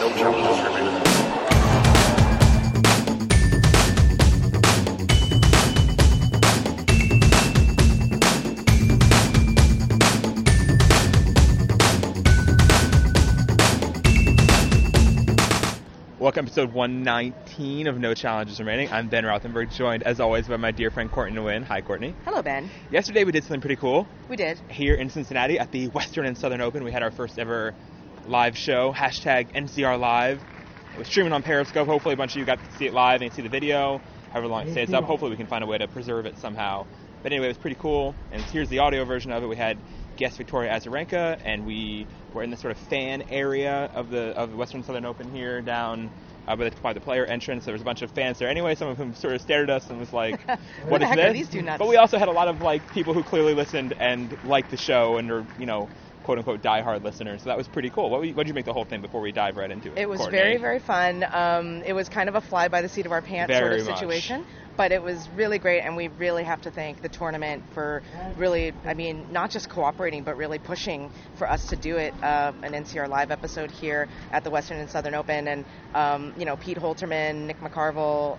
no charges for me. Welcome to episode 119 of No Challenges Remaining. I'm Ben Rothenberg, joined as always by my dear friend Courtney Nguyen. Hi, Courtney. Hello, Ben. Yesterday we did something pretty cool. We did. Here in Cincinnati at the Western and Southern Open, we had our first ever live show, hashtag NCRLive. It was streaming on Periscope. Hopefully a bunch of you got to see it live and see the video. However long it stays up, hopefully we can find a way to preserve it somehow. But anyway, it was pretty cool. And here's the audio version of it. We had guest Victoria Azarenka, and we were in the sort of fan area of the Western Southern Open here down by the player entrance. There was a bunch of fans there anyway, some of whom sort of stared at us and was like, what is this? Are these two nuts? But we also had a lot of like people who clearly listened and liked the show and are, you know, quote-unquote diehard listeners. So that was pretty cool. What did you make the whole thing before we dive right into it? It was Courtney? Very, very fun. It was kind of a fly by the seat of our pants very sort of situation. Much. But it was really great, and we really have to thank the tournament for really, I mean, not just cooperating, but really pushing for us to do it, an NCR Live episode here at the Western and Southern Open. And, you know, Pete Holterman, Nick McCarville,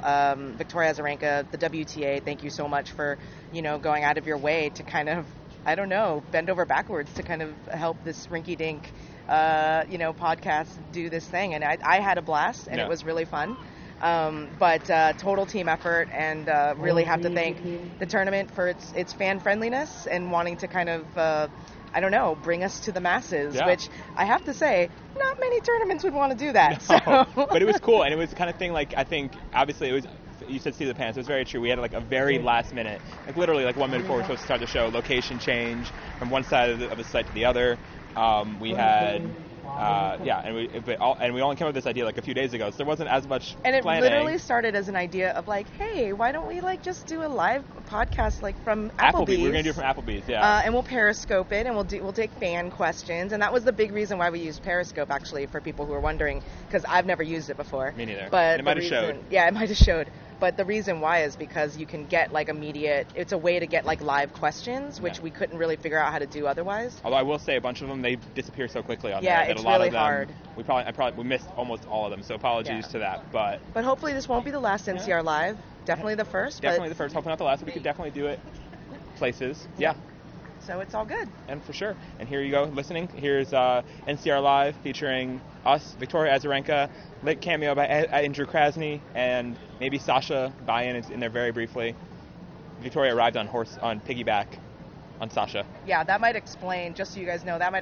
Victoria Azarenka, the WTA, thank you so much for, you know, going out of your way to kind of, I don't know, bend over backwards to kind of help this rinky-dink, you know, podcast do this thing. And I had a blast, and it was really fun. But total team effort, and really have to thank the tournament for its fan friendliness and wanting to kind of, I don't know, bring us to the masses, which I have to say, not many tournaments would want to do that. No, so. But it was cool, and it was the kind of thing, like, I think, obviously, it was, you said see the pants, it was very true. We had, like, a very last minute, like, literally, like, 1 minute before we were supposed to start the show, location change from one side of the site to the other. We had... and we only came up with this idea like a few days ago, so there wasn't as much planning. And it literally started as an idea of like, hey, why don't we like just do a live podcast like from Applebee's? We're gonna do it from Applebee's, and we'll Periscope it, and we'll take fan questions, and that was the big reason why we used Periscope actually, for people who are wondering, because I've never used it before. Me neither. But it might have showed. Yeah, it might have showed. But the reason why is because you can get, like, immediate... It's a way to get, like, live questions, which we couldn't really figure out how to do otherwise. Although I will say a bunch of them, they disappear so quickly on there. Yeah, it's a lot really of them, hard. We missed almost all of them, so apologies to that. But hopefully this won't be the last NCR Live. Definitely the first. Definitely the first. Hopefully not the last, but we could definitely do it places. Yeah. So it's all good. And for sure. And here you go, listening. Here's NCR Live featuring us, Victoria Azarenka, lit cameo by Andrew Krasny, and... Maybe Sascha Bajin is in there very briefly. Victoria arrived on piggyback on Sascha. Yeah, that might explain, just so you guys know, a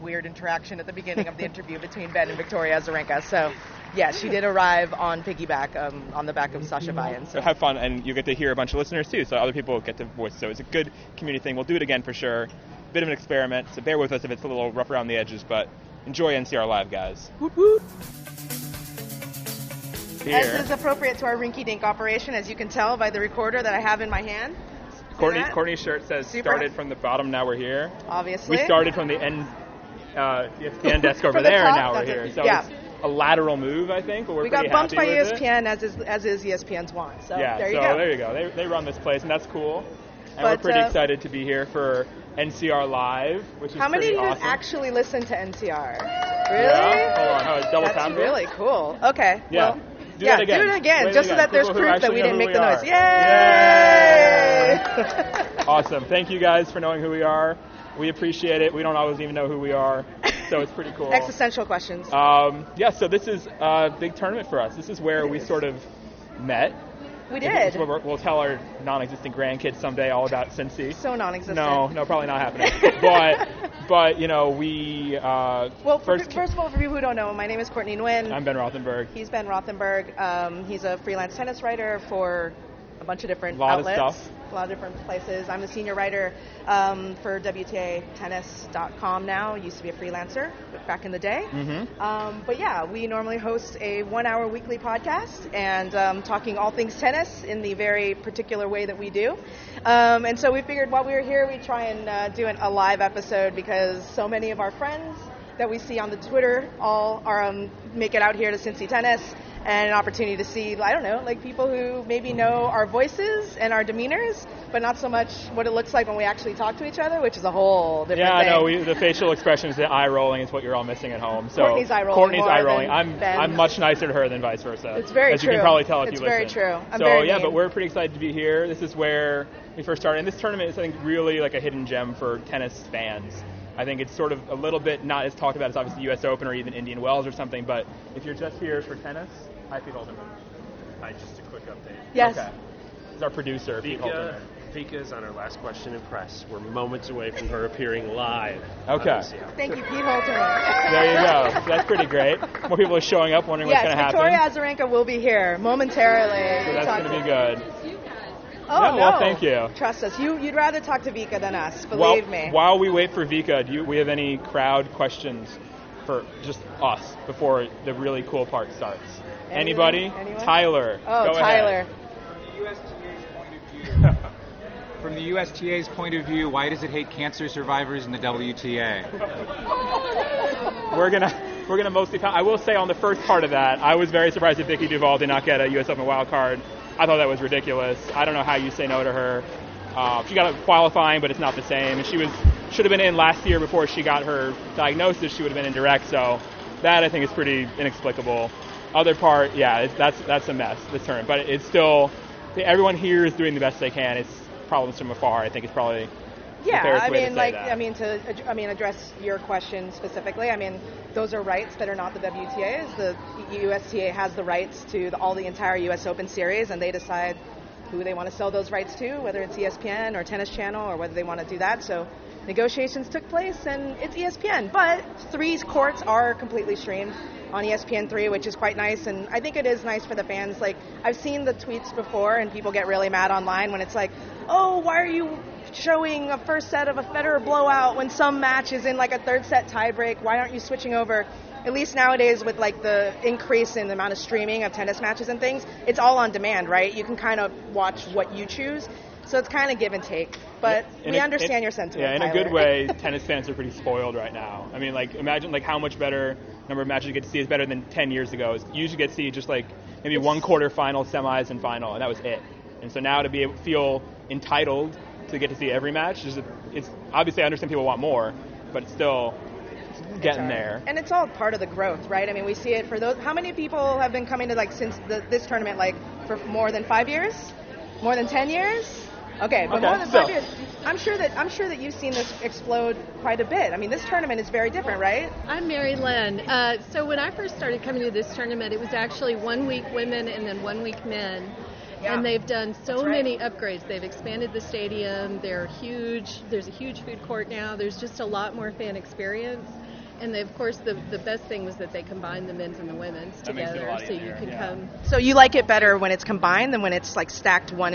weird interaction at the beginning of the interview between Ben and Victoria Azarenka. So, yeah, she did arrive on piggyback on the back of Sascha Bajin. So have fun, and you get to hear a bunch of listeners, too, so other people get to voice. So it's a good community thing. We'll do it again for sure. Bit of an experiment, so bear with us if it's a little rough around the edges, but enjoy NCR Live, guys. Whoop, whoop. Here. As is appropriate to our rinky-dink operation, as you can tell by the recorder that I have in my hand. Courtney's shirt says, started from the bottom, now we're here. Obviously. We started from the end desk over there, and now we're here. So it's a lateral move, I think, but we're pretty happy with it. We got bumped by ESPN, as is ESPN's want. So there you go. Yeah, so there you go. They run this place, and that's cool. And we're pretty excited to be here for NCR Live, which is pretty awesome. How many of you actually listen to NCR? Really? Yeah. Hold on. That's really cool. Okay. Yeah. Well, Do it again, just so that there's proof that we didn't make the noise. Yay! Awesome. Thank you guys for knowing who we are. We appreciate it. We don't always even know who we are, so it's pretty cool. Existential questions. So this is a big tournament for us. This is where we sort of met. We did. We'll tell our non-existent grandkids someday all about Cincy. So non-existent. No, probably not happening. But you know, we... first of all, for people who don't know, my name is Courtney Nguyen. I'm Ben Rothenberg. He's Ben Rothenberg. He's a freelance tennis writer for a bunch of different outlets. A lot of different places. I'm the senior writer for WTAtennis.com now. Used to be a freelancer back in the day. Mm-hmm. We normally host a 1 hour weekly podcast and talking all things tennis in the very particular way that we do. And so we figured while we were here, we'd try and do a live episode because so many of our friends that we see on the Twitter all are make it out here to Cincy Tennis. and an opportunity to see, I don't know, like people who maybe know our voices and our demeanors, but not so much what it looks like when we actually talk to each other, which is a whole different thing. Yeah, no, the facial expressions, the eye rolling is what you're all missing at home. So Courtney's eye rolling. I'm much nicer to her than vice versa. It's very true. As you can probably tell if you listen. It's very true. But we're pretty excited to be here. This is where we first started. And this tournament is, I think, really like a hidden gem for tennis fans. I think it's sort of a little bit not as talked about as obviously US Open or even Indian Wells or something, but if you're just here for tennis, hi, Pete Holterman. Hi, just a quick update. Yes. Okay. It's our producer, Pete Holterman. Vika is on our last question in press. We're moments away from her appearing live. Okay. Thank you, Pete Holterman. There you go. That's pretty great. More people are showing up wondering what's going to happen. Yes, Victoria Azarenka will be here momentarily. So that's going to be good. Oh, no. Well, thank you. Trust us. You'd rather talk to Vika than us, believe me. While we wait for Vika, do we have any crowd questions for just us before the really cool part starts? Anyone? Tyler. Oh, Tyler. From the USTA's point of view, why does it hate cancer survivors in the WTA? We're gonna mostly. I will say on the first part of that, I was very surprised that Vicky Duval did not get a US Open wild card. I thought that was ridiculous. I don't know how you say no to her. She got a qualifying, but it's not the same. And she should have been in last year before she got her diagnosis. She would have been in direct. So that, I think, is pretty inexplicable. Other part, that's a mess, this tournament. But it's still, everyone here is doing the best they can. It's problems from afar, I think, is probably the fairest way to say that. Address your question specifically, those are rights that are not the WTA's. The USTA has the rights to all the entire US Open series, and they decide who they want to sell those rights to, whether it's ESPN or Tennis Channel or whether they want to do that. So negotiations took place, and it's ESPN. But three courts are completely streamed on ESPN3, which is quite nice, and I think it is nice for the fans. Like, I've seen the tweets before, and people get really mad online when it's like, oh, why are you showing a first set of a Federer blowout when some match is in like a third set tiebreak? Why aren't you switching over? At least nowadays with like the increase in the amount of streaming of tennis matches and things, it's all on demand, right? You can kind of watch what you choose. So it's kind of give and take. But we understand your sentiment, yeah, in Tyler. A good way, tennis fans are pretty spoiled right now. Imagine how much better number of matches you get to see is better than 10 years ago. You usually get to see just like maybe one quarterfinal, semis, and final, and that was it. And so now to feel entitled to get to see every match, it's obviously, I understand people want more, but it's still getting there. And it's all part of the growth, right? We see it for those. How many people have been coming to since this tournament, for more than 5 years, more than 10 years? Okay, but more than 5 years. I'm sure that you've seen this explode quite a bit. This tournament is very different, right? I'm Mary Lynn. So when I first started coming to this tournament, it was actually 1 week women and then 1 week men. Yeah. And they've done many upgrades. They've expanded the stadium. They're huge. There's a huge food court now. There's just a lot more fan experience. And they, of course, the best thing was that they combined the men's and the women's together, so you can come. So you like it better when it's combined than when it's stacked one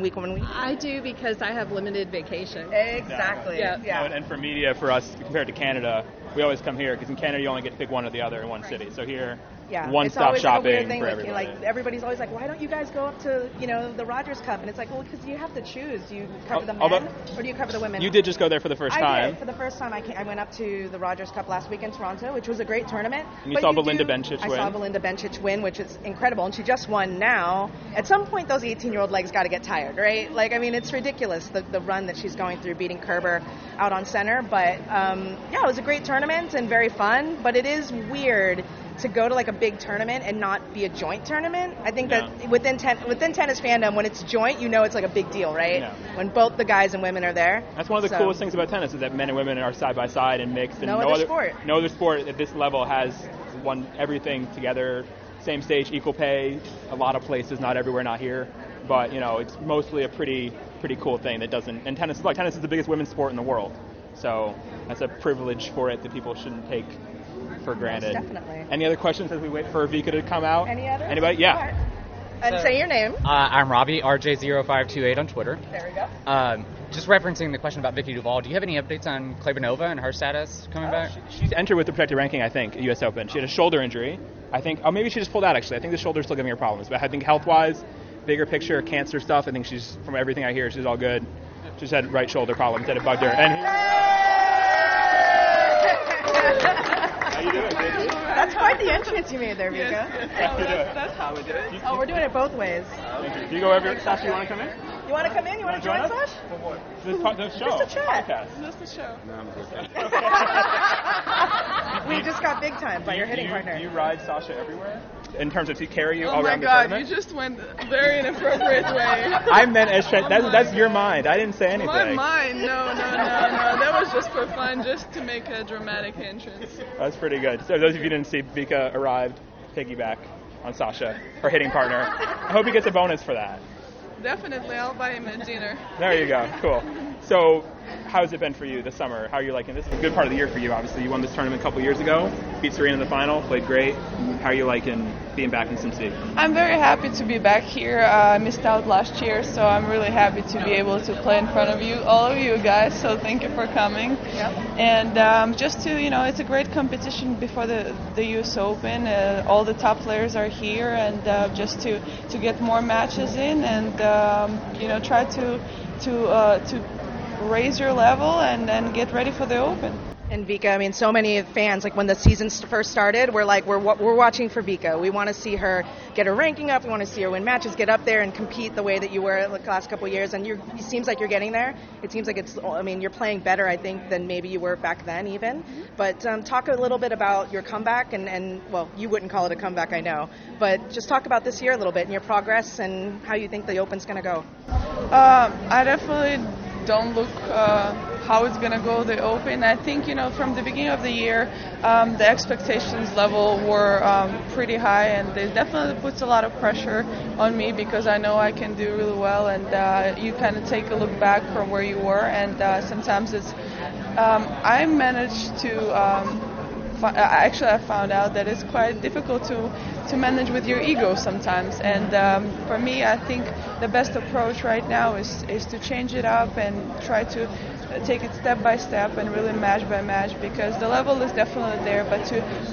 week. I do, because I have limited vacation. Exactly. No. Yeah. No, and for media, for us compared to Canada, we always come here because in Canada you only get to pick one or the other in one city. So here. Yeah. One-stop shopping a weird thing for everybody. Everybody's always like, why don't you guys go up to, the Rogers Cup? And it's like, well, because you have to choose. Do you cover the men or do you cover the women? You did just go there for the first time. I did. For the first time, I went up to the Rogers Cup last week in Toronto, which was a great tournament. And I saw Belinda Bencic win, which is incredible. And she just won now. At some point, those 18-year-old legs got to get tired, right? It's ridiculous, the run that she's going through, beating Kerber out on center. But, it was a great tournament and very fun. But it is weird to go to a big tournament and not be a joint tournament. I think that within tennis fandom, when it's joint, it's a big deal, right? Yeah. When both the guys and women are there. That's one of the coolest things about tennis is that men and women are side by side and mixed. And no other sport. No other sport at this level has won everything together. Same stage, equal pay. A lot of places, not everywhere, not here. But it's mostly a pretty cool thing that doesn't. And tennis is the biggest women's sport in the world. So that's a privilege for it that people shouldn't take for granted. Yes, definitely. Any other questions as we wait for Vika to come out? Any other? Anybody? Yeah. Sure. And say your name. I'm Robbie, RJ0528 on Twitter. There we go. Just referencing the question about Vicky Duval, do you have any updates on Klebanova and her status coming back? She's entered with the protected ranking, I think, at US Open. She had a shoulder injury, I think. Oh, maybe she just pulled out, actually. I think the shoulder's still giving her problems. But I think health-wise, bigger picture, cancer stuff, I think she's, from everything I hear, she's all good. She's had right shoulder problems that have bugged her. And That's quite the entrance you made there, Vika. Yes, that's how we do it. Oh, we're doing it both ways. Thank you. Can you go over here? Sascha, you want to come in? You want to come in? You want to join us? For what? This show. Just a chat. Podcast. Just a show. No, I'm good. We just got big time by your hitting partner. Do you ride Sascha everywhere? In terms of to carry you all around the tournament? Oh my God, you just went very inappropriate way. I meant as that's your mind. I didn't say anything. My mind? No. That was just for fun, just to make a dramatic entrance. That's pretty good. So those of you who didn't see, Vika arrived piggyback on Sascha, her hitting partner. I hope he gets a bonus for that. Definitely, I'll buy him a dinner. There you go, cool. So, how's it been for you this summer? How are you liking this? It's a good part of the year for you, obviously. You won this tournament a couple years ago, beat Serena in the final, played great. How are you liking being back in Sim City? I'm very happy to be back here. I missed out last year, so I'm really happy to be able to play in front of you, all of you guys, so thank you for coming. Yep. And it's a great competition before the US Open. All the top players are here, and just to get more matches in and, try to raise your level and then get ready for the Open. And Vika, I mean, so many fans, like when the season first started, we're watching for Vika. We want to see her get her ranking up. We want to see her win matches, get up there and compete the way that you were the last couple of years. And it seems like you're getting there. It seems like you're playing better, I think, than maybe you were back then even. Mm-hmm. But talk a little bit about your comeback and you wouldn't call it a comeback, I know. But just talk about this year a little bit and your progress and how you think the Open's going to go. I definitely don't look... how it's going to go, the Open. I think, from the beginning of the year, the expectations level were pretty high, and it definitely puts a lot of pressure on me because I know I can do really well, and you kind of take a look back from where you were, and sometimes it's... I managed to... Actually, I found out that it's quite difficult to manage with your ego sometimes. And for me, I think the best approach right now is to change it up and try to take it step by step and really match by match, because the level is definitely there, but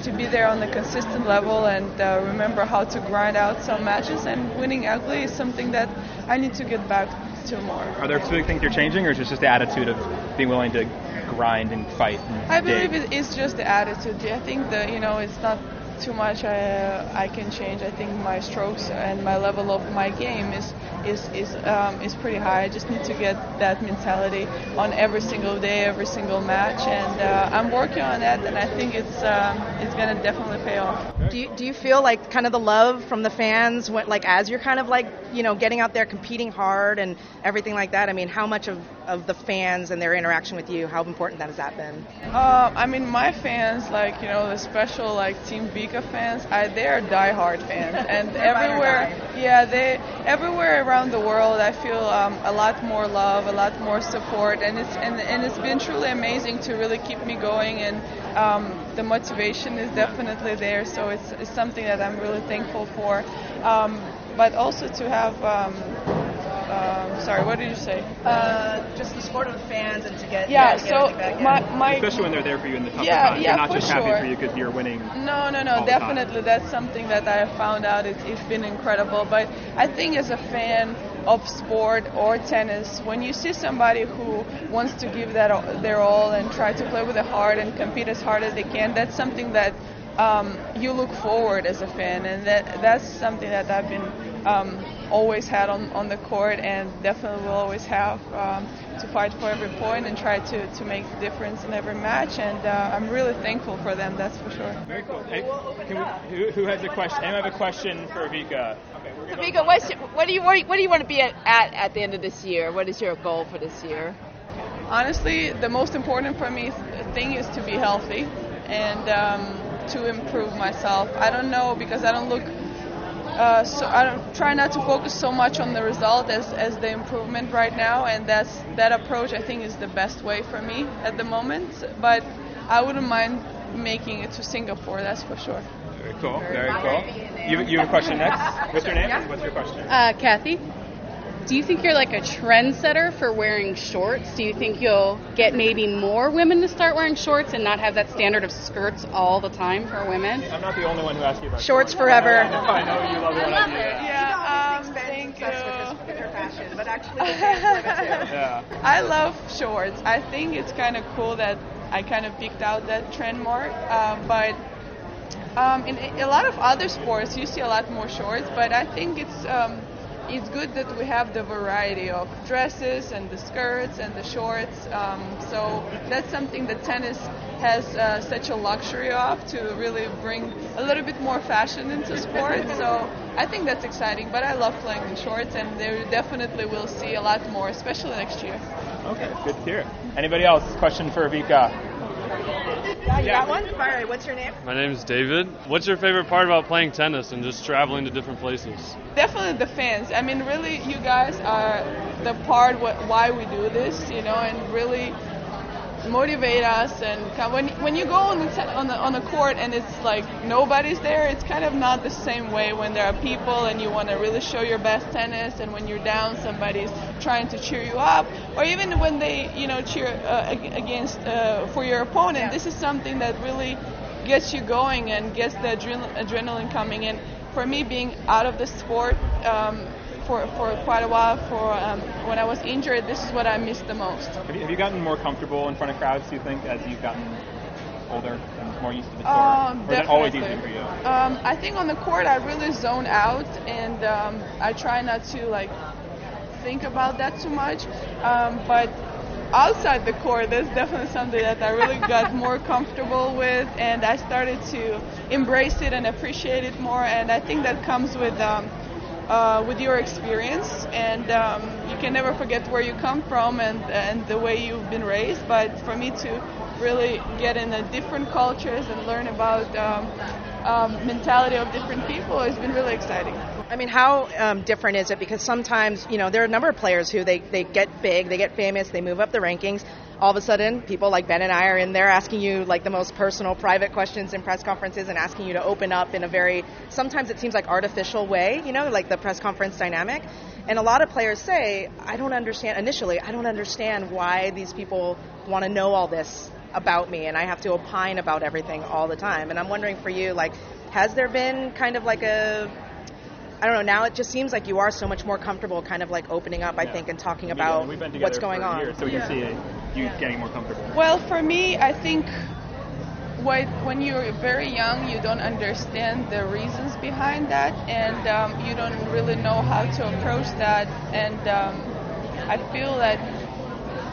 to be there on the consistent level and remember how to grind out some matches and winning ugly is something that I need to get back to more. Are there specific things you're changing, or is it just the attitude of being willing to grind and fight? And I believe it's just the attitude. I think that it's not too much I can change. I think my strokes and my level of my game is pretty high. I just need to get that mentality on every single day, every single match, and I'm working on that, and I think it's going to definitely pay off. Do you feel like kind of the love from the fans went, like, as you're kind of like, getting out there competing hard and everything like that? I mean, how much of the fans and their interaction with you, how important that has that been? My fans, like, the special, like, Team Vika fans, they are diehard fans, and everywhere around the world, I feel a lot more love, a lot more support, and it's been truly amazing to really keep me going, and the motivation is definitely there, so it's something that I'm really thankful for, but also to have... sorry, what did you say? Just the support of the fans and to get... Yeah, so my... Especially when they're there for you in the tough times. They're not just happy for you because you're winning. No, definitely. That's something that I found out. It's been incredible. But I think as a fan of sport or tennis, when you see somebody who wants to give their all and try to play with their heart and compete as hard as they can, that's something that you look forward as a fan. And that's something that I've been... always had on the court, and definitely will always have to fight for every point and try to make a difference in every match, and I'm really thankful for them, that's for sure. Very cool. Hey, who has a question? I have a question for Vika. Okay, so Vika, what do you want to be at the end of this year? What is your goal for this year? Honestly, the most important for me thing is to be healthy and to improve myself. I don't know, because I don't look... so I don't try not to focus so much on the result as the improvement right now, and that approach I think is the best way for me at the moment. But I wouldn't mind making it to Singapore, that's for sure. Very cool, very cool. You have a question next? What's your name? Yeah. What's your question? Kathy. Do you think you're like a trendsetter for wearing shorts? Do you think you'll get maybe more women to start wearing shorts and not have that standard of skirts all the time for women? I'm not the only one who asked you about shorts. Shorts forever. I know you love it. I love it. Yeah, thank you. With her fashion, but actually the fans love it too. Yeah. I love shorts. I think it's kind of cool that I kind of picked out that trend more. But in a lot of other sports, you see a lot more shorts, but I think it's good that we have the variety of dresses and the skirts and the shorts. So that's something that tennis has such a luxury of, to really bring a little bit more fashion into sport. So I think that's exciting, but I love playing in shorts, and they definitely will see a lot more, especially next year. Okay, good to hear. Anybody else? Question for Vika? Got one? All right, what's your name? My name is David. What's your favorite part about playing tennis and just traveling to different places? Definitely the fans. I mean, really, you guys are the part why we do this, you know, and really motivate us. And when you go on the court and it's like nobody's there, it's kind of not the same way when there are people and you want to really show your best tennis, and when you're down, somebody's trying to cheer you up, or even when they, you know, cheer against for your opponent. Yeah. This is something that really gets you going and gets the adrenaline coming. And for me, being out of the sport for quite a while, when I was injured, this is what I missed the most. Have you gotten more comfortable in front of crowds, do you think, as you've gotten older and more used to the sport? Or is it always easy for you? I think on the court I really zone out, and I try not to think about that too much. But outside the court, that's definitely something that I really got more comfortable with, and I started to embrace it and appreciate it more. And I think that comes with your experience, and you can never forget where you come from and the way you've been raised. But for me to really get in the different cultures and learn about mentality of different people has been really exciting. I mean, how different is it? Because sometimes, you know, there are a number of players who they get big, they get famous, they move up the rankings. All of a sudden, people like Ben and I are in there asking you the most personal, private questions in press conferences, and asking you to open up in a very, sometimes it seems like artificial way, you know, like the press conference dynamic. And a lot of players say, I don't understand why these people want to know all this about me, and I have to opine about everything all the time. And I'm wondering for you, has there been kind of now it just seems like you are so much more comfortable kind of opening up, I think, and talking about what's going on. We've been together for years, so we can see it. You're getting more comfortable? Well, for me, I think when you're very young, you don't understand the reasons behind that, and you don't really know how to approach that. And I feel that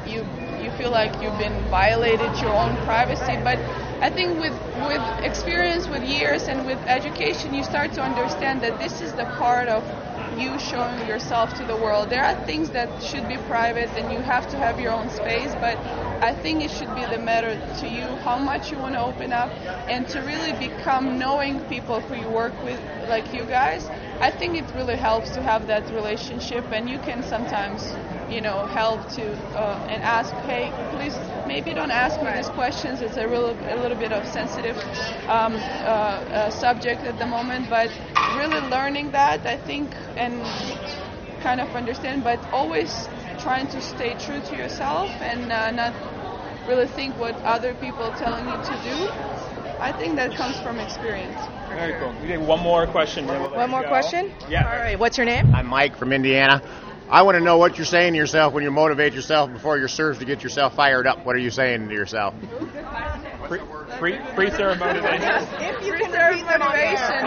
you feel like you've been violated your own privacy. But I think with experience, with years, and with education, you start to understand that this is the part of you showing yourself to the world. There are things that should be private, and you have to have your own space, but I think it should be the matter to you how much you want to open up, and to really become knowing people who you work with, like you guys. I think it really helps to have that relationship, and you can sometimes, you know, help to and ask, hey, please, maybe don't ask me these questions. It's a little bit of sensitive subject at the moment, but really learning that, I think, and kind of understand, but always trying to stay true to yourself and not really think what other people are telling you to do. I think that comes from experience. Very cool. We take one more question. One more question? Yeah. All right. What's your name? I'm Mike from Indiana. I want to know what you're saying to yourself when you motivate yourself before your serves to get yourself fired up. What are you saying to yourself? Pre-serve motivation. If you can serve motivation.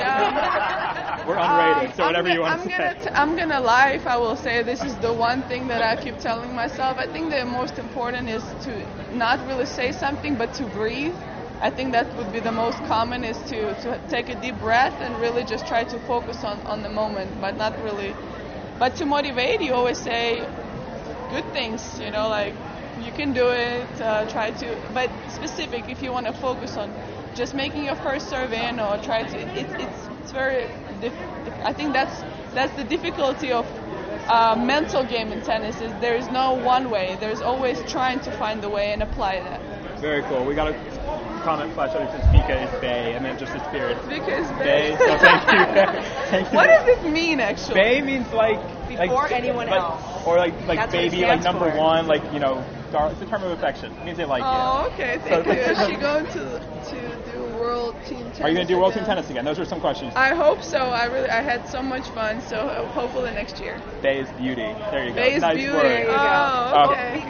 We're unrated, so whatever you want to say. I'm going to lie if I will say this is the one thing that I keep telling myself. I think the most important is to not really say something, but to breathe. I think that would be the most common, is to take a deep breath and really just try to focus on the moment, but not really. But to motivate, you always say good things, you know, you can do it, try to, but specific, if you want to focus on just making your first serve in, or try to, it's very, I think that's the difficulty of mental game in tennis, is there is no one way, there's always trying to find the way and apply that. Very cool. We got a comment flash out since Vika is Bay, and then just the spirit. Vika is Bay. So thank you. Thank you. What does this mean, actually? Bay means before anyone else. Or baby, number one, you know, it's a term of affection. It means they like you. Oh, okay. Thank you. Is she going to do World Team Tennis? Are you going to do World Team Tennis again? Those are some questions. I hope so. I had so much fun, so hopefully next year. Bay is beauty. There you go. Bay is nice beauty. Word. There you go. Oh, okay.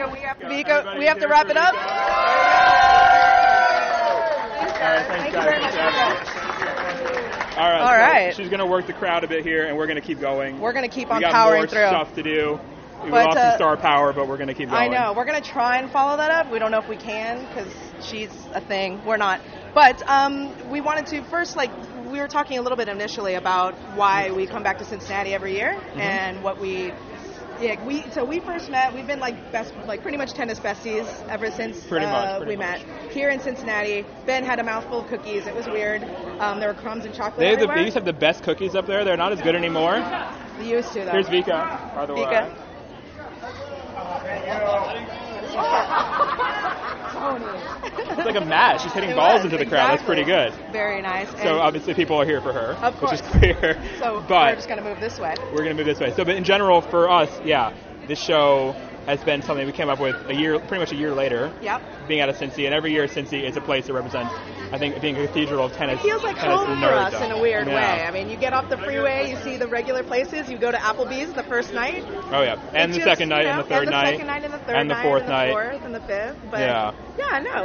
Vika, we have to wrap it up. right, thanks, guys. All right. So she's going to work the crowd a bit here, and we're going to keep going. We're going to keep on powering through. We got more stuff to do. We lost some star power, but we're going to keep going. I know. We're going to try and follow that up. We don't know if we can because she's a thing. We're not. But we wanted to first, we were talking a little bit initially about why we come back to Cincinnati every year and what we... Yeah, we first met. We've been pretty much tennis besties ever since we met here in Cincinnati. Ben had a mouthful of cookies. It was weird. There were crumbs and chocolate everywhere. They used to have the best cookies up there. They're not as good anymore. They used to though. Here's Vika. Vika. It's like a match. She's hitting balls into the crowd. That's pretty good. Very nice. So and obviously people are here for her, of course, which is clear. So we're just going to move this way. We're going to move this way. So, but in general, for us, this show has been something we came up with pretty much a year later. Yep. Being out of Cincy, and every year Cincy is a place that represents, I think, being a cathedral of tennis. It feels like home for us in a weird way. I mean, you get off the freeway, you see the regular places, you go to Applebee's the first night. Oh yeah, and the second night, and the third night, and the fourth night, and the fifth. But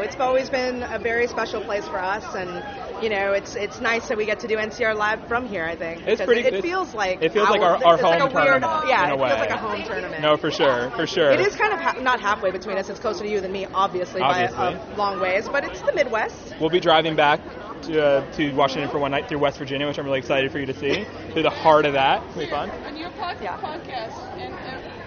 it's always been a very special place for us, and it's nice that we get to do NCRLive from here. I think it's pretty. It feels like our home tournament. Yeah, it feels like a home tournament. No, for sure. It is kind of not halfway between us. It's closer to you than me, obviously. By a long ways, but it's the Midwest. We'll be driving back to Washington for one night through West Virginia, which I'm really excited for you to see. Through the heart of that. It'll be fun. On your podcast. And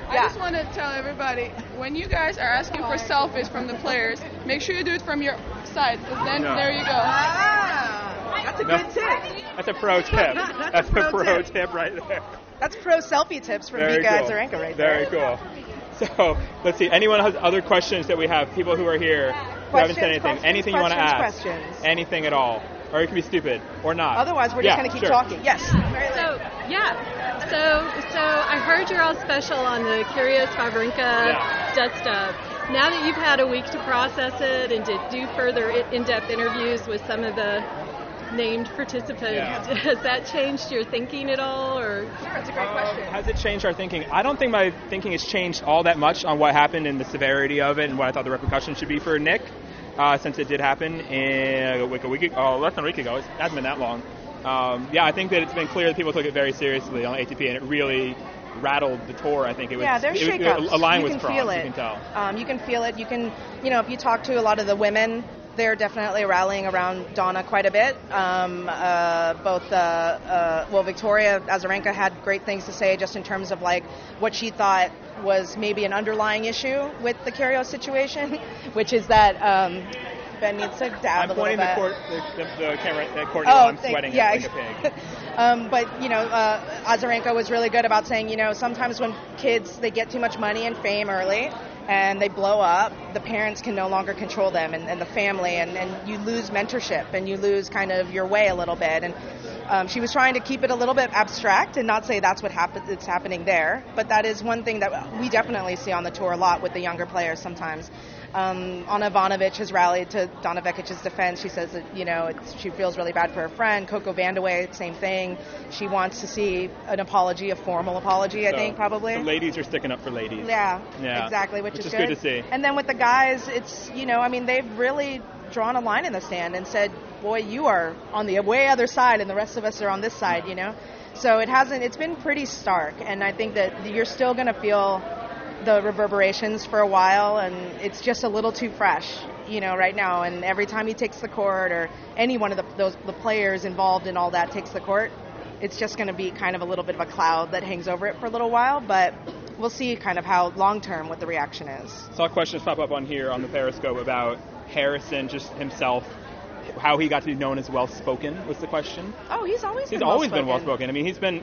I just want to tell everybody, when you guys are asking for selfies from the players, make sure you do it from your side. There you go. Ah, that's a good tip. That's a pro tip. That's a pro tip right there. That's pro selfie tips from Vika Azarenka right there. Very cool. So, let's see. Anyone has other questions that we have? People who are here who haven't said anything. Anything you want to ask. Anything at all. Or it can be stupid. Or not. Otherwise, we're just going to keep talking. Yes. So, I heard you're all special on the Kyrgios Azarenka dust-up. Now that you've had a week to process it and to do further in-depth interviews with some of the named participants, has that changed your thinking at all? Or sure, it's a great question. Has it changed our thinking? I don't think my thinking has changed all that much on what happened and the severity of it and what I thought the repercussions should be for Nick, since it did happen less than a week ago. It hasn't been that long. I think that it's been clear that people took it very seriously on ATP, and it really rattled the tour. I think it was. Yeah, there's shakeups. You can tell. You can feel it. You can, if you talk to a lot of the women, they're definitely rallying around Donna quite a bit. Victoria Azarenka had great things to say just in terms of what she thought was maybe an underlying issue with the Kyrgios situation, which is that Ben needs to dab a little bit. I'm pointing the camera at Courtney while I'm sweating like a pig. Azarenka was really good about saying, sometimes when kids, they get too much money and fame early, and they blow up, the parents can no longer control them and the family, and you lose mentorship and you lose kind of your way a little bit. And she was trying to keep it a little bit abstract and not say that's what it's happening there. But that is one thing that we definitely see on the tour a lot with the younger players sometimes. Ana Ivanovic has rallied to Donna Vekic's defense. She says that, she feels really bad for her friend. Coco Vandeweghe, same thing. She wants to see an apology, a formal apology, I think, probably. The ladies are sticking up for ladies. Yeah. Exactly, which is good to see. And then with the guys, it's, they've really drawn a line in the sand and said, boy, you are on the way other side and the rest of us are on this side, So it's been pretty stark. And I think that you're still going to feel the reverberations for a while, and it's just a little too fresh, right now. And every time he takes the court, or any one of the players involved in all that takes the court, it's just going to be kind of a little bit of a cloud that hangs over it for a little while. But we'll see kind of how long term what the reaction is. I saw questions pop up on here on the Periscope about Harrison, just himself, how he got to be known as well-spoken was the question. Oh, he's always been well-spoken. I mean, he's been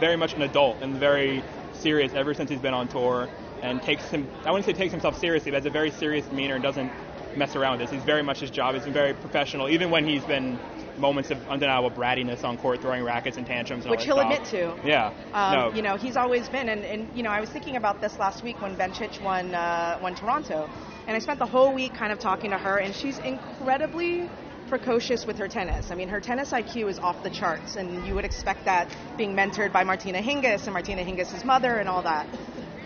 very much an adult and very serious ever since he's been on tour, and I wouldn't say takes himself seriously, but has a very serious demeanor and doesn't mess around with this. He's very much his job. He's been very professional, even when he's been moments of undeniable brattiness on court, throwing rackets and tantrums. Which he'll admit to. Yeah. He's always been, and I was thinking about this last week when Bencic won Toronto, and I spent the whole week kind of talking to her, and she's incredibly precocious with her tennis. I mean, her tennis IQ is off the charts, and you would expect that being mentored by Martina Hingis and Martina Hingis' mother and all that.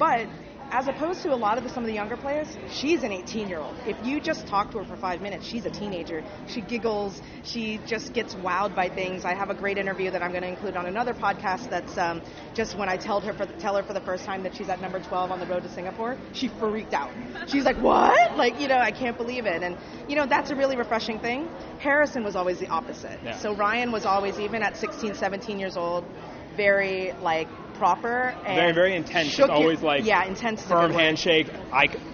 But as opposed to a lot of some of the younger players, she's an 18-year-old. If you just talk to her for 5 minutes, she's a teenager. She giggles. She just gets wowed by things. I have a great interview that I'm going to include on another podcast that's just when I tell her for the first time that she's at number 12 on the road to Singapore, she freaked out. She's like, what? Like, you know, I can't believe it. And, you know, that's a really refreshing thing. Harrison was always the opposite. Yeah. So Ryan was always, even at 16, 17 years old, very, like, proper and very intense. It's always like intense, firm handshake,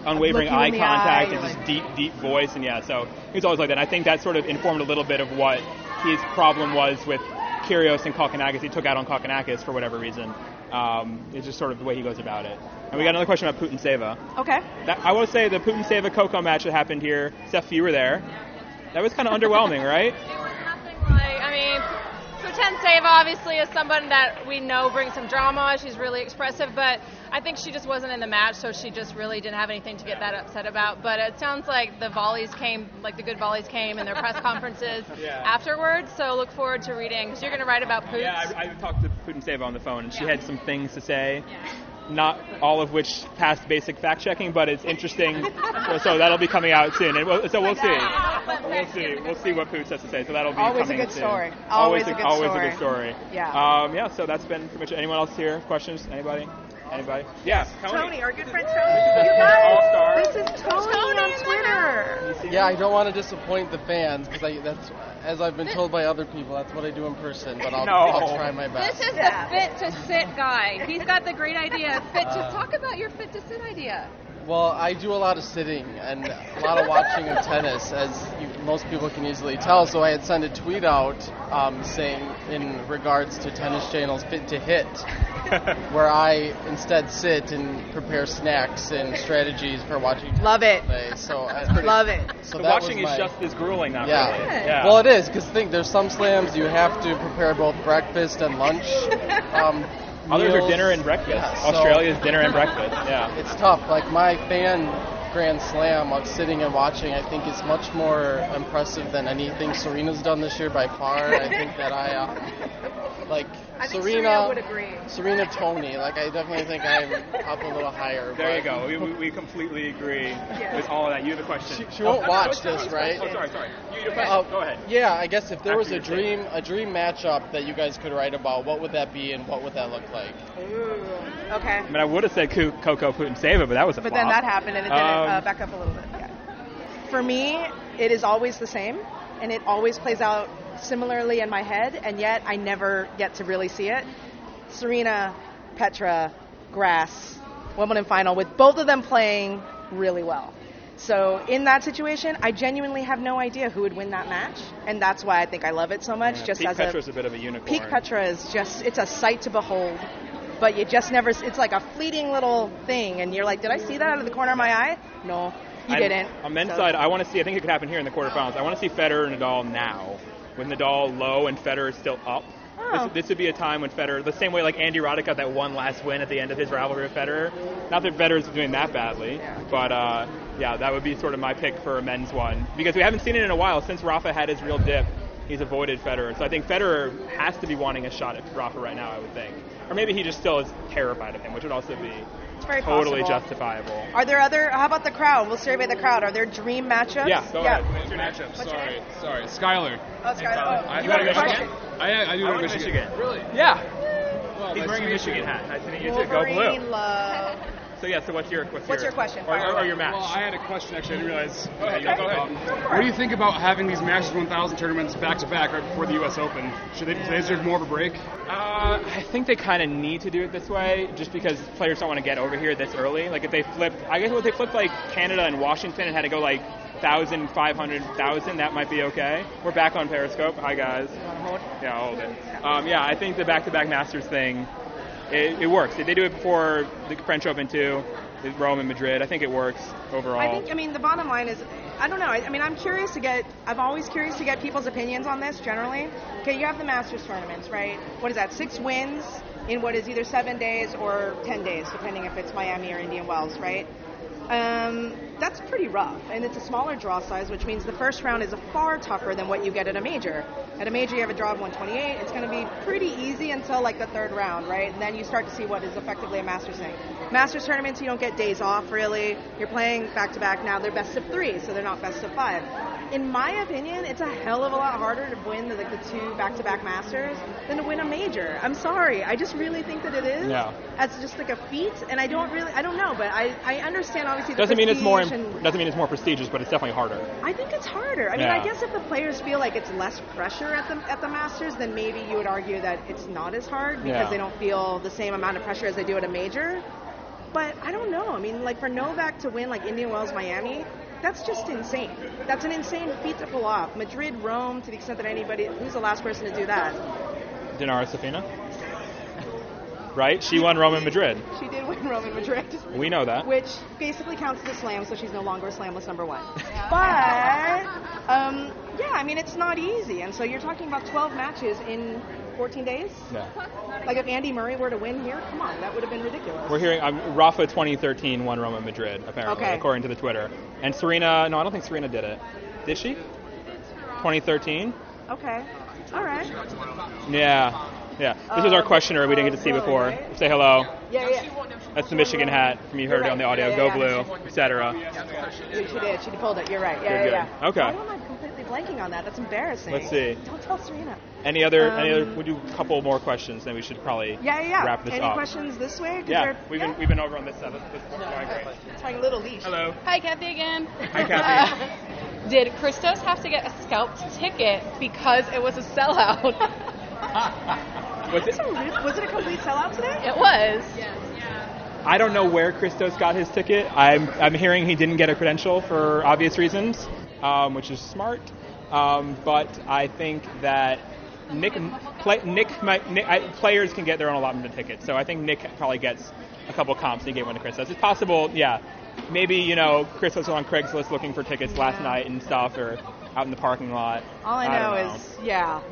unwavering eye contact, and just deep voice. And so he's always like that. And I think that sort of informed a little bit of what his problem was with Kyrgios and Kalkinakis. He took out on Kalkinakis for whatever reason. It's just sort of the way he goes about it. And we got another question about Putintseva. Okay. I want to say the Putintseva-Coco match that happened here. Steph, you were there. That was kind of underwhelming, right? It was nothing like. I mean, Putintseva obviously is someone that we know brings some drama. She's really expressive, but I think she just wasn't in the match, so she just really didn't have anything to get that upset about. But it sounds like the good volleys came in their press conferences afterwards, so look forward to reading, because you're going to write about Putin. Yeah, I talked to Putintseva on the phone, and she had some things to say, not all of which passed basic fact-checking, but it's interesting, so that'll be coming out soon. So we'll see. We'll see what Poots has to say. So that'll be always coming soon. Always a good story. So that's been pretty much. Anyone else here? Questions? Anybody? Yeah. Tony, our good friend Tony. You guys, this is Tony on Twitter. Yeah, I don't want to disappoint the fans, because that's, as I've been told by other people, that's what I do in person. But I'll try my best. This is the fit to sit guy. He's got the great idea. Talk about your fit to sit idea. Well, I do a lot of sitting and a lot of watching of tennis, as most people can easily tell. So I had sent a tweet out saying, in regards to Tennis Channel's Fit to Hit, where I instead sit and prepare snacks and strategies for watching tennis. Love it. Love it. So that watching is just as grueling, not really. Yeah. Well, it is, because think there's some slams you have to prepare both breakfast and lunch. Others are dinner and breakfast. Yeah, Australia's dinner and breakfast. Yeah, it's tough. Like, my fan Grand Slam of sitting and watching, I think, is much more impressive than anything Serena's done this year by far. I think that Serena would agree. Serena, Tony. Like, I definitely think I'm up a little higher. There you go. We completely agree with all of that. You have a question. She won't watch this, right? Oh, sorry. You have a question. Go ahead. Yeah, I guess if there was a dream matchup that you guys could write about, what would that be and what would that look like? Ooh. Okay. I mean, I would have said Coco Putintseva, but that was a flop. But then that happened, and it didn't. Back up a little bit. Okay. For me, it is always the same, and it always plays out similarly in my head, and yet I never get to really see it. Serena, Petra, Grass, Wimbledon final, with both of them playing really well. So in that situation, I genuinely have no idea who would win that match, and that's why I think I love it so much. Yeah, just as Petra's a bit of a unicorn. Peak Petra is it's a sight to behold, but you just never, it's like a fleeting little thing, and you're like, did I see that out of the corner of my eye? No, you didn't. On men's side, I think it could happen here in the quarterfinals. I want to see Federer and Nadal now, with Nadal low and Federer still up. Oh. This would be a time when Federer, the same way like Andy Roddick got that one last win at the end of his rivalry with Federer. Not that Federer's doing that badly, but that would be sort of my pick for a men's one. Because we haven't seen it in a while. Since Rafa had his real dip, he's avoided Federer. So I think Federer has to be wanting a shot at Rafa right now, I would think. Or maybe he just still is terrified of him, which would also be totally possible. Justifiable. Are there how about the crowd? We'll survey the crowd. Are there dream matchups? Yeah, go ahead. What's your matchup? Sorry. Skylar. Oh, Skylar. I want Michigan. I do wear Michigan. Really? Yeah. Well, he's wearing a Michigan hat. I think you should go blue. Love. So, what's your question? Or your match? Well, I had a question, actually. I didn't realize. Okay. What do you think about having these Masters 1000 tournaments back-to-back right before the US Open? Should they deserve more of a break? I think they kind of need to do it this way, just because players don't want to get over here this early. Like, if they flipped, like, Canada and Washington and had to go, like, 1,000, 500, 1,000, that might be okay. We're back on Periscope. Hi, guys. Yeah, I'll hold it. I think the back-to-back Masters thing... It works. They do it before the French Open too, Rome and Madrid. I think it works overall. The bottom line is, I don't know. I'm always curious to get people's opinions on this generally. Okay, you have the Masters tournaments, right? What is that, 6 wins in what is either 7 days or 10 days, depending if it's Miami or Indian Wells, right? That's pretty rough, and it's a smaller draw size, which means the first round is far tougher than what you get at a major. At a major, you have a draw of 128. It's going to be pretty easy until, like, the third round, right? And then you start to see what is effectively a Masters thing. Masters tournaments, you don't get days off, really. You're playing back-to-back now. They're best of three, so they're not best of five. In my opinion, it's a hell of a lot harder to win the two back-to-back Masters than to win a major. I'm sorry. I just really think that it is as just like a feat, and I don't know, but I understand obviously the doesn't mean it's more prestigious, but it's definitely harder. I think it's harder. I mean, I guess if the players feel like it's less pressure at the Masters, then maybe you would argue that it's not as hard because they don't feel the same amount of pressure as they do at a major. But I don't know. I mean, like for Novak to win like Indian Wells, Miami, that's just insane. That's an insane feat to pull off. Madrid, Rome, to the extent that anybody, who's the last person to do that? Dinara Safina? Right? She won Rome and Madrid. She did win Rome and Madrid. We know that. Which basically counts as a slam, so she's no longer a slamless number one. But, I mean, it's not easy. And so you're talking about 12 matches in 14 days? Yeah. Like if Andy Murray were to win here, come on, that would have been ridiculous. We're hearing Rafa 2013 won Rome and Madrid, apparently, according to the Twitter. And Serena, no, I don't think Serena did it. Did she? 2013? Okay. All right. Yeah. Yeah. This is our questioner we didn't get to see before. Right? Say hello. Yeah. That's the Michigan hat from you heard it on the audio. Go blue, etc. She did. She pulled it. You're right. Yeah. Okay. I don't know. I'm completely blanking on that. That's embarrassing. Let's see. Don't tell Serena. Any other? We'll do a couple more questions, then we should probably wrap this up. Any questions this way? We've been over on this side. It's my little leash. Hello. Hi, Kathy again. Hi, Kathy. Did Christos have to get a scalped ticket because it was a sellout? Was it a complete sellout today? It was. Yes. Yeah. I don't know where Christos got his ticket. I'm hearing he didn't get a credential for obvious reasons, which is smart. But I think that players can get their own allotment of tickets. So I think Nick probably gets a couple comps. He gave one to Christos. It's possible. Yeah. Maybe Christos was on Craigslist looking for tickets last night and stuff, or out in the parking lot. All I know is,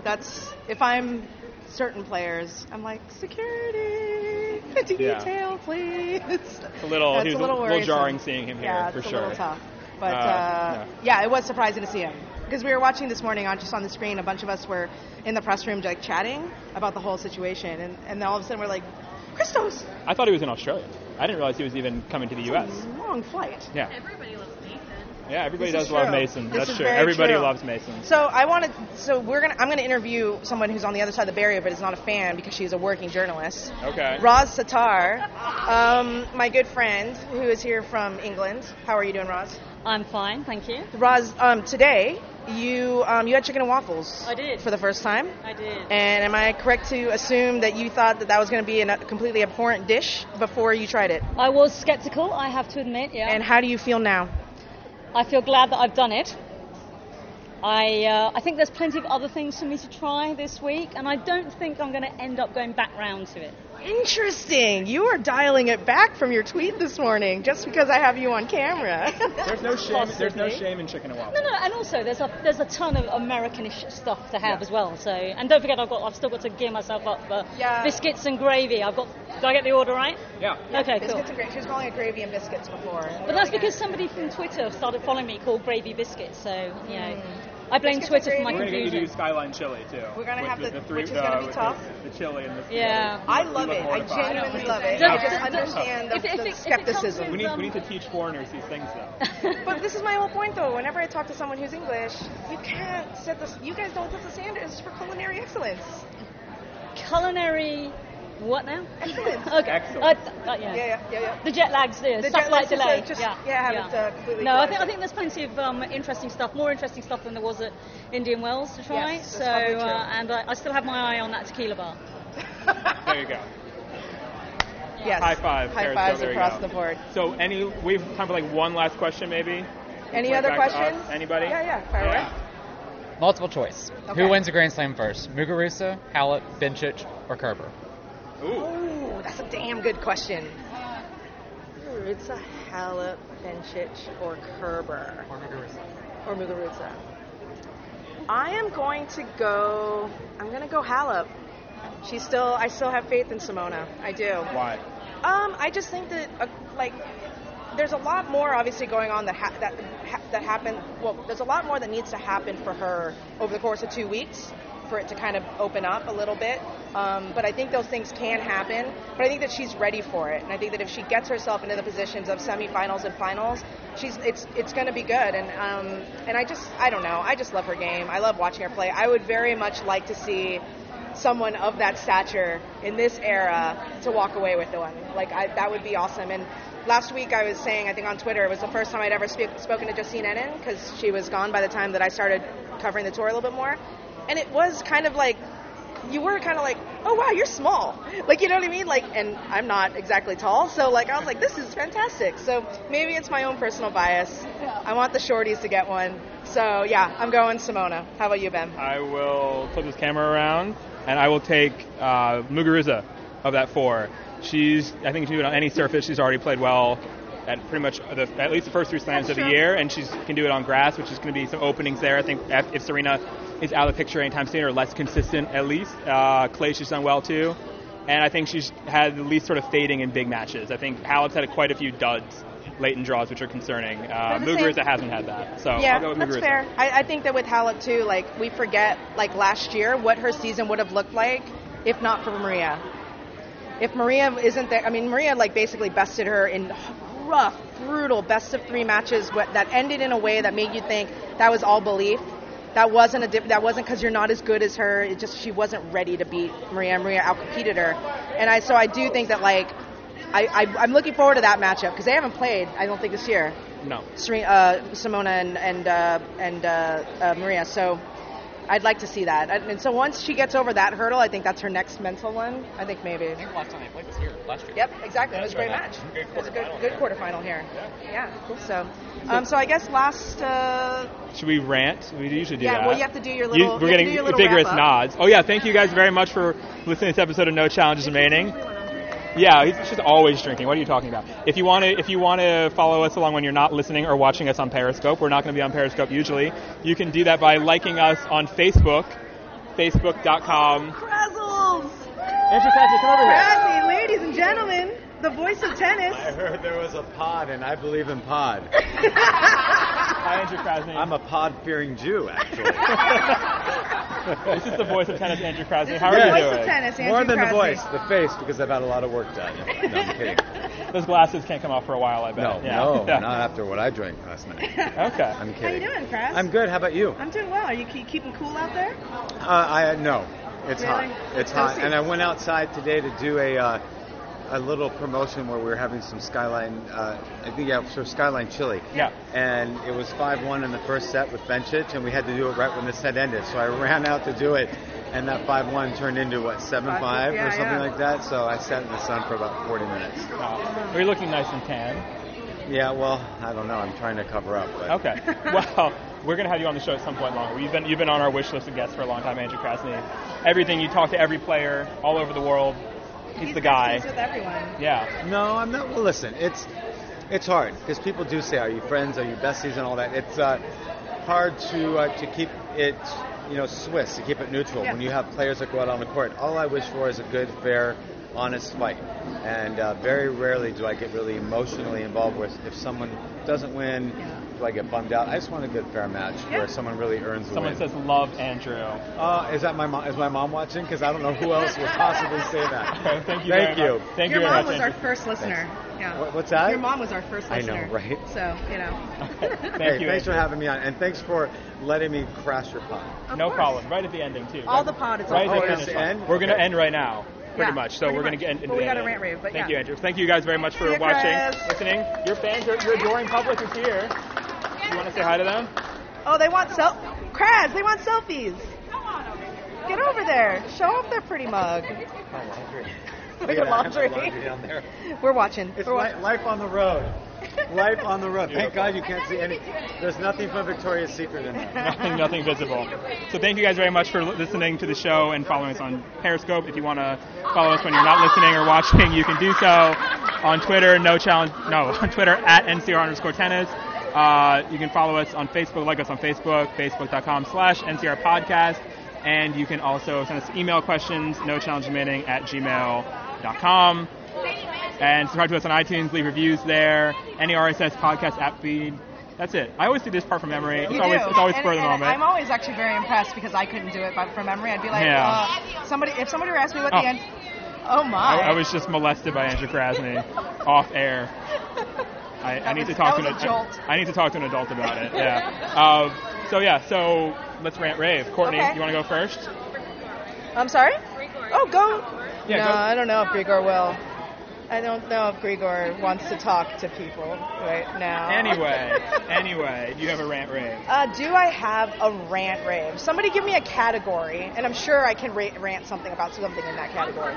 that's, if I'm certain players, I'm like, security, detail, please. It's a little jarring seeing him here, for sure. Yeah, it's a little tough. But, it was surprising to see him. Because we were watching this morning on the screen, a bunch of us were in the press room like chatting about the whole situation, and then all of a sudden we're like, Christos! I thought he was in Australia. I didn't realize he was even coming to the U.S. It's a long flight. Yeah. Everybody loves Yeah, everybody does love Mason. That's true. Everybody loves Mason. So I'm gonna interview someone who's on the other side of the barrier, but is not a fan because she's a working journalist. Okay. Roz Satar, my good friend who is here from England. How are you doing, Roz? I'm fine, thank you. Roz, today you had chicken and waffles. I did. For the first time. I did. And am I correct to assume that you thought that was going to be a completely abhorrent dish before you tried it? I was skeptical, I have to admit. Yeah. And how do you feel now? I feel glad that I've done it. I think there's plenty of other things for me to try this week, and I don't think I'm going to end up going back round to it. Interesting. You are dialing it back from your tweet this morning, just because I have you on camera. There's no shame in chicken and waffles. No, and also there's a ton of Americanish stuff to have as well. So, and don't forget, I've still got to gear myself up for biscuits and gravy. Did I get the order right? Yeah. Okay, cool. Biscuits and gravy. She was calling it gravy and biscuits before. But that's because somebody from Twitter started following me called Gravy Biscuits. So I blame Twitter for my confusion. We're going to do Skyline Chili too. We're going to have which is going to be tough. The chili and the food. Yeah. I love it. I genuinely love it. I just understand the skepticism. We need to teach foreigners these things though. But this is my whole point though. Whenever I talk to someone who's English, you can't set this. You guys don't set the standards for culinary excellence. Culinary. What now? Excellent. Okay. Excellent. The jet lag's there. The jet lag delay. Completely. No, I think there's plenty of interesting stuff, more interesting stuff than there was at Indian Wells to try. Yes, so, and I still have my eye on that tequila bar. There you go. Yes. High five. High fives across the board. So, we have time for like one last question, maybe. Any other questions? Anybody? Fire away. Multiple choice. Okay. Who wins a Grand Slam first? Muguruza, Halep, Bencic, or Kerber? Ooh, that's a damn good question. It's a Halep, Bencic, or Kerber. Or Muguruza. I'm going to go Halep. I still have faith in Simona. I do. Why? I just think that, there's a lot more obviously going on that happened. Well, there's a lot more that needs to happen for her over the course of 2 weeks for it to kind of open up a little bit. But I think those things can happen. But I think that she's ready for it. And I think that if she gets herself into the positions of semifinals and finals, it's going to be good. And I don't know. I just love her game. I love watching her play. I would very much like to see someone of that stature in this era to walk away with the one. That would be awesome. And last week I was saying, I think on Twitter, it was the first time I'd ever spoken to Justine Henin, because she was gone by the time that I started covering the tour a little bit more. And it was kind of like, you were kind of like, oh wow, you're small. You know what I mean? And I'm not exactly tall. So I was like, this is fantastic. So maybe it's my own personal bias. I want the shorties to get one. So yeah, I'm going Simona. How about you, Ben? I will flip this camera around. And I will take Muguruza of that four. I think she can do it on any surface. She's already played well at pretty much at least the first three slams of the year, and she can do it on grass, which is going to be some openings there. I think if Serena is out of the picture anytime soon, or less consistent at least. Clay, she's done well too. And I think she's had the least sort of fading in big matches. I think Halep's had quite a few duds late in draws, which are concerning. Muguruza hasn't had that. So yeah, I'll go with Muguruza. That's fair. I think that with Halep, too, we forget, last year, what her season would have looked like if not for Maria. If Maria isn't there, Maria, basically bested her in rough, brutal best-of-three matches that ended in a way that made you think that was all belief. That wasn't because you're not as good as her. It just, she wasn't ready to beat Maria. Maria outcompeted her. And so I do think that, I'm looking forward to that matchup because they haven't played, I don't think, this year. No. Simona and Maria. So I'd like to see that. And so once she gets over that hurdle, I think that's her next mental one. I think maybe. I think last time they played was here last year. Yep, exactly. It was a great match. It was a good quarterfinal here. Yeah. Cool. So I guess last. Should we rant? We usually do that. Yeah, well, you have to do your little. We're getting vigorous nods. Oh yeah, thank you guys very much for listening to this episode of No Challenges Remaining. Yeah, he's just always drinking. What are you talking about? If you want to follow us along when you're not listening or watching us on Periscope, we're not going to be on Periscope usually. You can do that by liking us on Facebook, facebook.com. Krazzles! Andrew Krasny, come over here. Krasny, ladies and gentlemen, the voice of tennis. I heard there was a pod, and I believe in pod. Hi, Andrew Krasny. I'm a pod-fearing Jew, actually. This is the voice of tennis, Andrew Krasny. How are you doing? Of tennis, Andrew More than Krasny. The voice, the face, because I've had a lot of work done. No, I'm kidding. Those glasses can't come off for a while, I bet. No, not after what I drank last night. Okay. I'm kidding. How you doing, Kras? I'm good. How about you? I'm doing well. Are you keeping cool out there? No. It's really hot. It's hot. And I went outside today to do a little promotion where we were having some Skyline, Skyline Chili. Yeah. And it was 5-1 in the first set with Bencic, and we had to do it right when the set ended. So I ran out to do it, and that 5-1 turned into, 7-5 or something like that. So I sat in the sun for about 40 minutes. Wow. You're looking nice and tan. Yeah, well, I don't know. I'm trying to cover up. But. Okay. Well, we're going to have you on the show at some point longer. You've been on our wish list of guests for a long time, Andrew Krasny. Everything, you talk to every player all over the world. He's the guy. He's with everyone. Yeah. No, I'm not. Well, listen, it's hard because people do say, "Are you friends? Are you besties?" and all that. It's hard to keep it, Swiss, to keep it neutral when you have players that go out on the court. All I wish for is a good, fair, honest fight. And very rarely do I get really emotionally involved with if someone doesn't win. Yeah. I get bummed out. I just want a good fair match where someone really earns the win. Someone says, "Love Andrew." Is that my mom? Is my mom watching? Because I don't know who else would possibly say that. Okay, thank you very much. Thank you. Your mom was our first listener. Thanks. Yeah. What's that? Your mom was our first listener. I know, right? So Okay. Thank you. Thanks for having me on, and thanks for letting me crash your pod. Of course. Problem. Right at the ending too. All the pod is right at the end. We're going to end right now. Pretty much. So we're going to get into we got a rant rave. Thank you, Andrew. Thank you guys very much for watching, listening. Your fans, your adoring public is here. You want to say hi to them? Oh, they want Kras, they want selfies. Come on over here. Get over there. Show off their pretty mug. My laundry. Look at laundry. Laundry down there. We're watching. It's life on the road. Life on the road. Thank God you can't see any. There's nothing from Victoria's Secret in there. Nothing visible. So thank you guys very much for listening to the show and following us on Periscope. If you want to follow us when you're not listening or watching, you can do so on Twitter. On Twitter at @NCR_tennis. You can follow us on Facebook, like us on Facebook, facebook.com/NCR podcast. And you can also send us email questions, nochallengeremaining@gmail.com. And subscribe to us on iTunes, leave reviews there. Any RSS podcast app feed That's it. I always do this part from memory. It's always spur of the moment. I'm always actually very impressed because I couldn't do it from memory. I'd be like, if somebody were asking me what the end. Oh my! I was just molested by Andrew Krasny off air. I need to talk to an adult about it. Yeah. So let's rant rave. Courtney, you want to go first? I'm sorry. Oh, go. Yeah, no, go. I don't know if Grigor will. I don't know if Grigor wants to talk to people right now. Anyway, do you have a rant rave? Do I have a rant rave? Somebody give me a category, and I'm sure I can rant something about something in that category.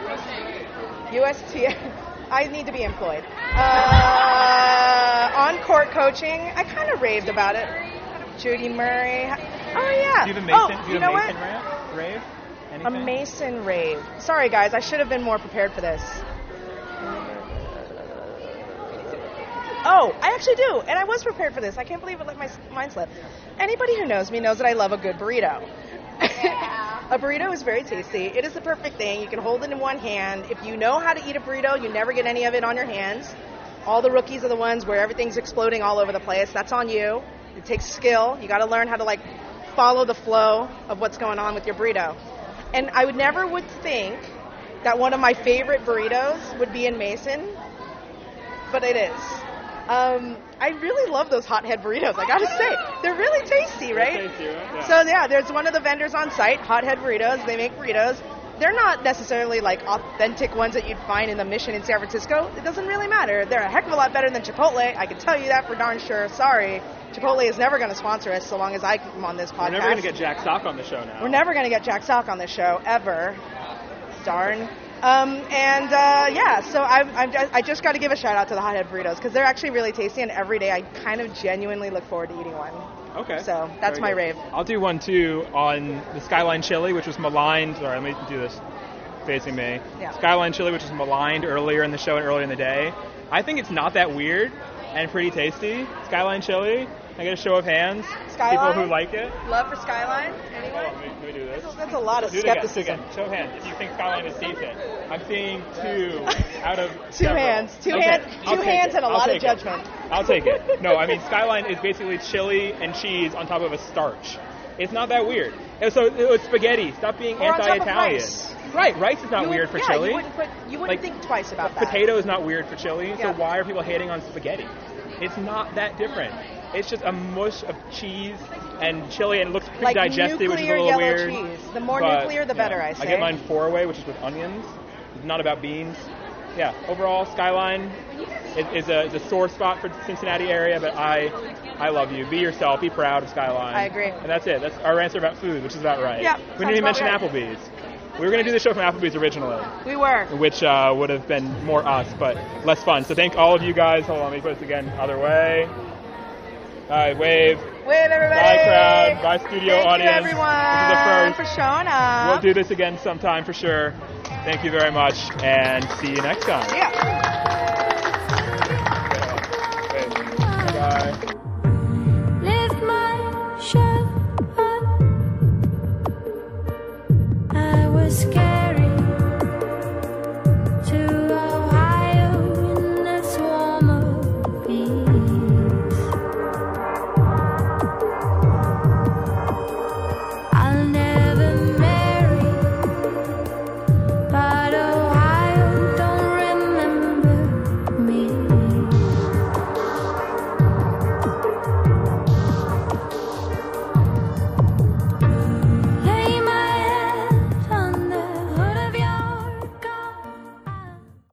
USTA. I need to be employed. On court coaching, I kind of raved about it. Judy Murray. Oh, yeah. Do you have a Mason, rave? Anything? A Mason rave. Sorry, guys. I should have been more prepared for this. Oh, I actually do. And I was prepared for this. I can't believe I let my mind slip. Anybody who knows me knows that I love a good burrito. Yeah. A burrito is very tasty. It is the perfect thing. You can hold it in one hand. If you know how to eat a burrito, you never get any of it on your hands. All the rookies are the ones where everything's exploding all over the place. That's on you. It takes skill. You got to learn how to follow the flow of what's going on with your burrito. And I would never think that one of my favorite burritos would be in Mason, but it is. I really love those Hothead Burritos, I gotta say. They're really tasty, right? Tasty, yeah. So, yeah, there's one of the vendors on site, Hothead Burritos. They make burritos. They're not necessarily, authentic ones that you'd find in the Mission in San Francisco. It doesn't really matter. They're a heck of a lot better than Chipotle. I can tell you that for darn sure. Sorry. Chipotle is never going to sponsor us so long as I'm on this podcast. We're never going to get Jack Sock on the show now. We're never going to get Jack Sock on the show, ever. Darn. I just got to give a shout out to the Hothead Burritos because they're actually really tasty, and every day I kind of genuinely look forward to eating one. Okay. So that's my rave. I'll do one too on the Skyline Chili, which was maligned. Sorry, let me do this facing me. Yeah. Skyline Chili, which was maligned earlier in the show and earlier in the day. I think it's not that weird and pretty tasty. Skyline Chili. I get a show of hands. Skyline? People who like it. Love for Skyline? Anyone? Oh, let me do this. That's a lot of skepticism. Again. Show of hands. If you think Skyline is decent. I'm seeing two out of several. Two hands and a lot of judgment. I'll take it. No, I mean, Skyline is basically chili and cheese on top of a starch. It's not that weird. And so it's spaghetti. Stop being anti-Italian. Right, rice is not weird for chili. You wouldn't think twice about that. Potato is not weird for chili, so why are people hating on spaghetti? It's not that different. It's just a mush of cheese and chili, and it looks pretty digestive, which is a little weird. Cheese. The more nuclear, the better, I say. I get mine 4-way, which is with onions. It's not about beans. Yeah, overall, Skyline is a sore spot for the Cincinnati area, but I love you. Be yourself. Be proud of Skyline. I agree. And that's it. That's our answer about food, which is about right. Yeah, we didn't even mention Applebee's. We were going to do the show from Applebee's originally. We were. Which would have been more us, but less fun. So thank all of you guys. Hold on, let me put this again other way. All right, wave. Wave, everybody. Bye, crowd. Bye, studio audience. Thank you, everyone, for showing up. We'll do this again sometime for sure. Thank you very much, and see you next time. Yeah.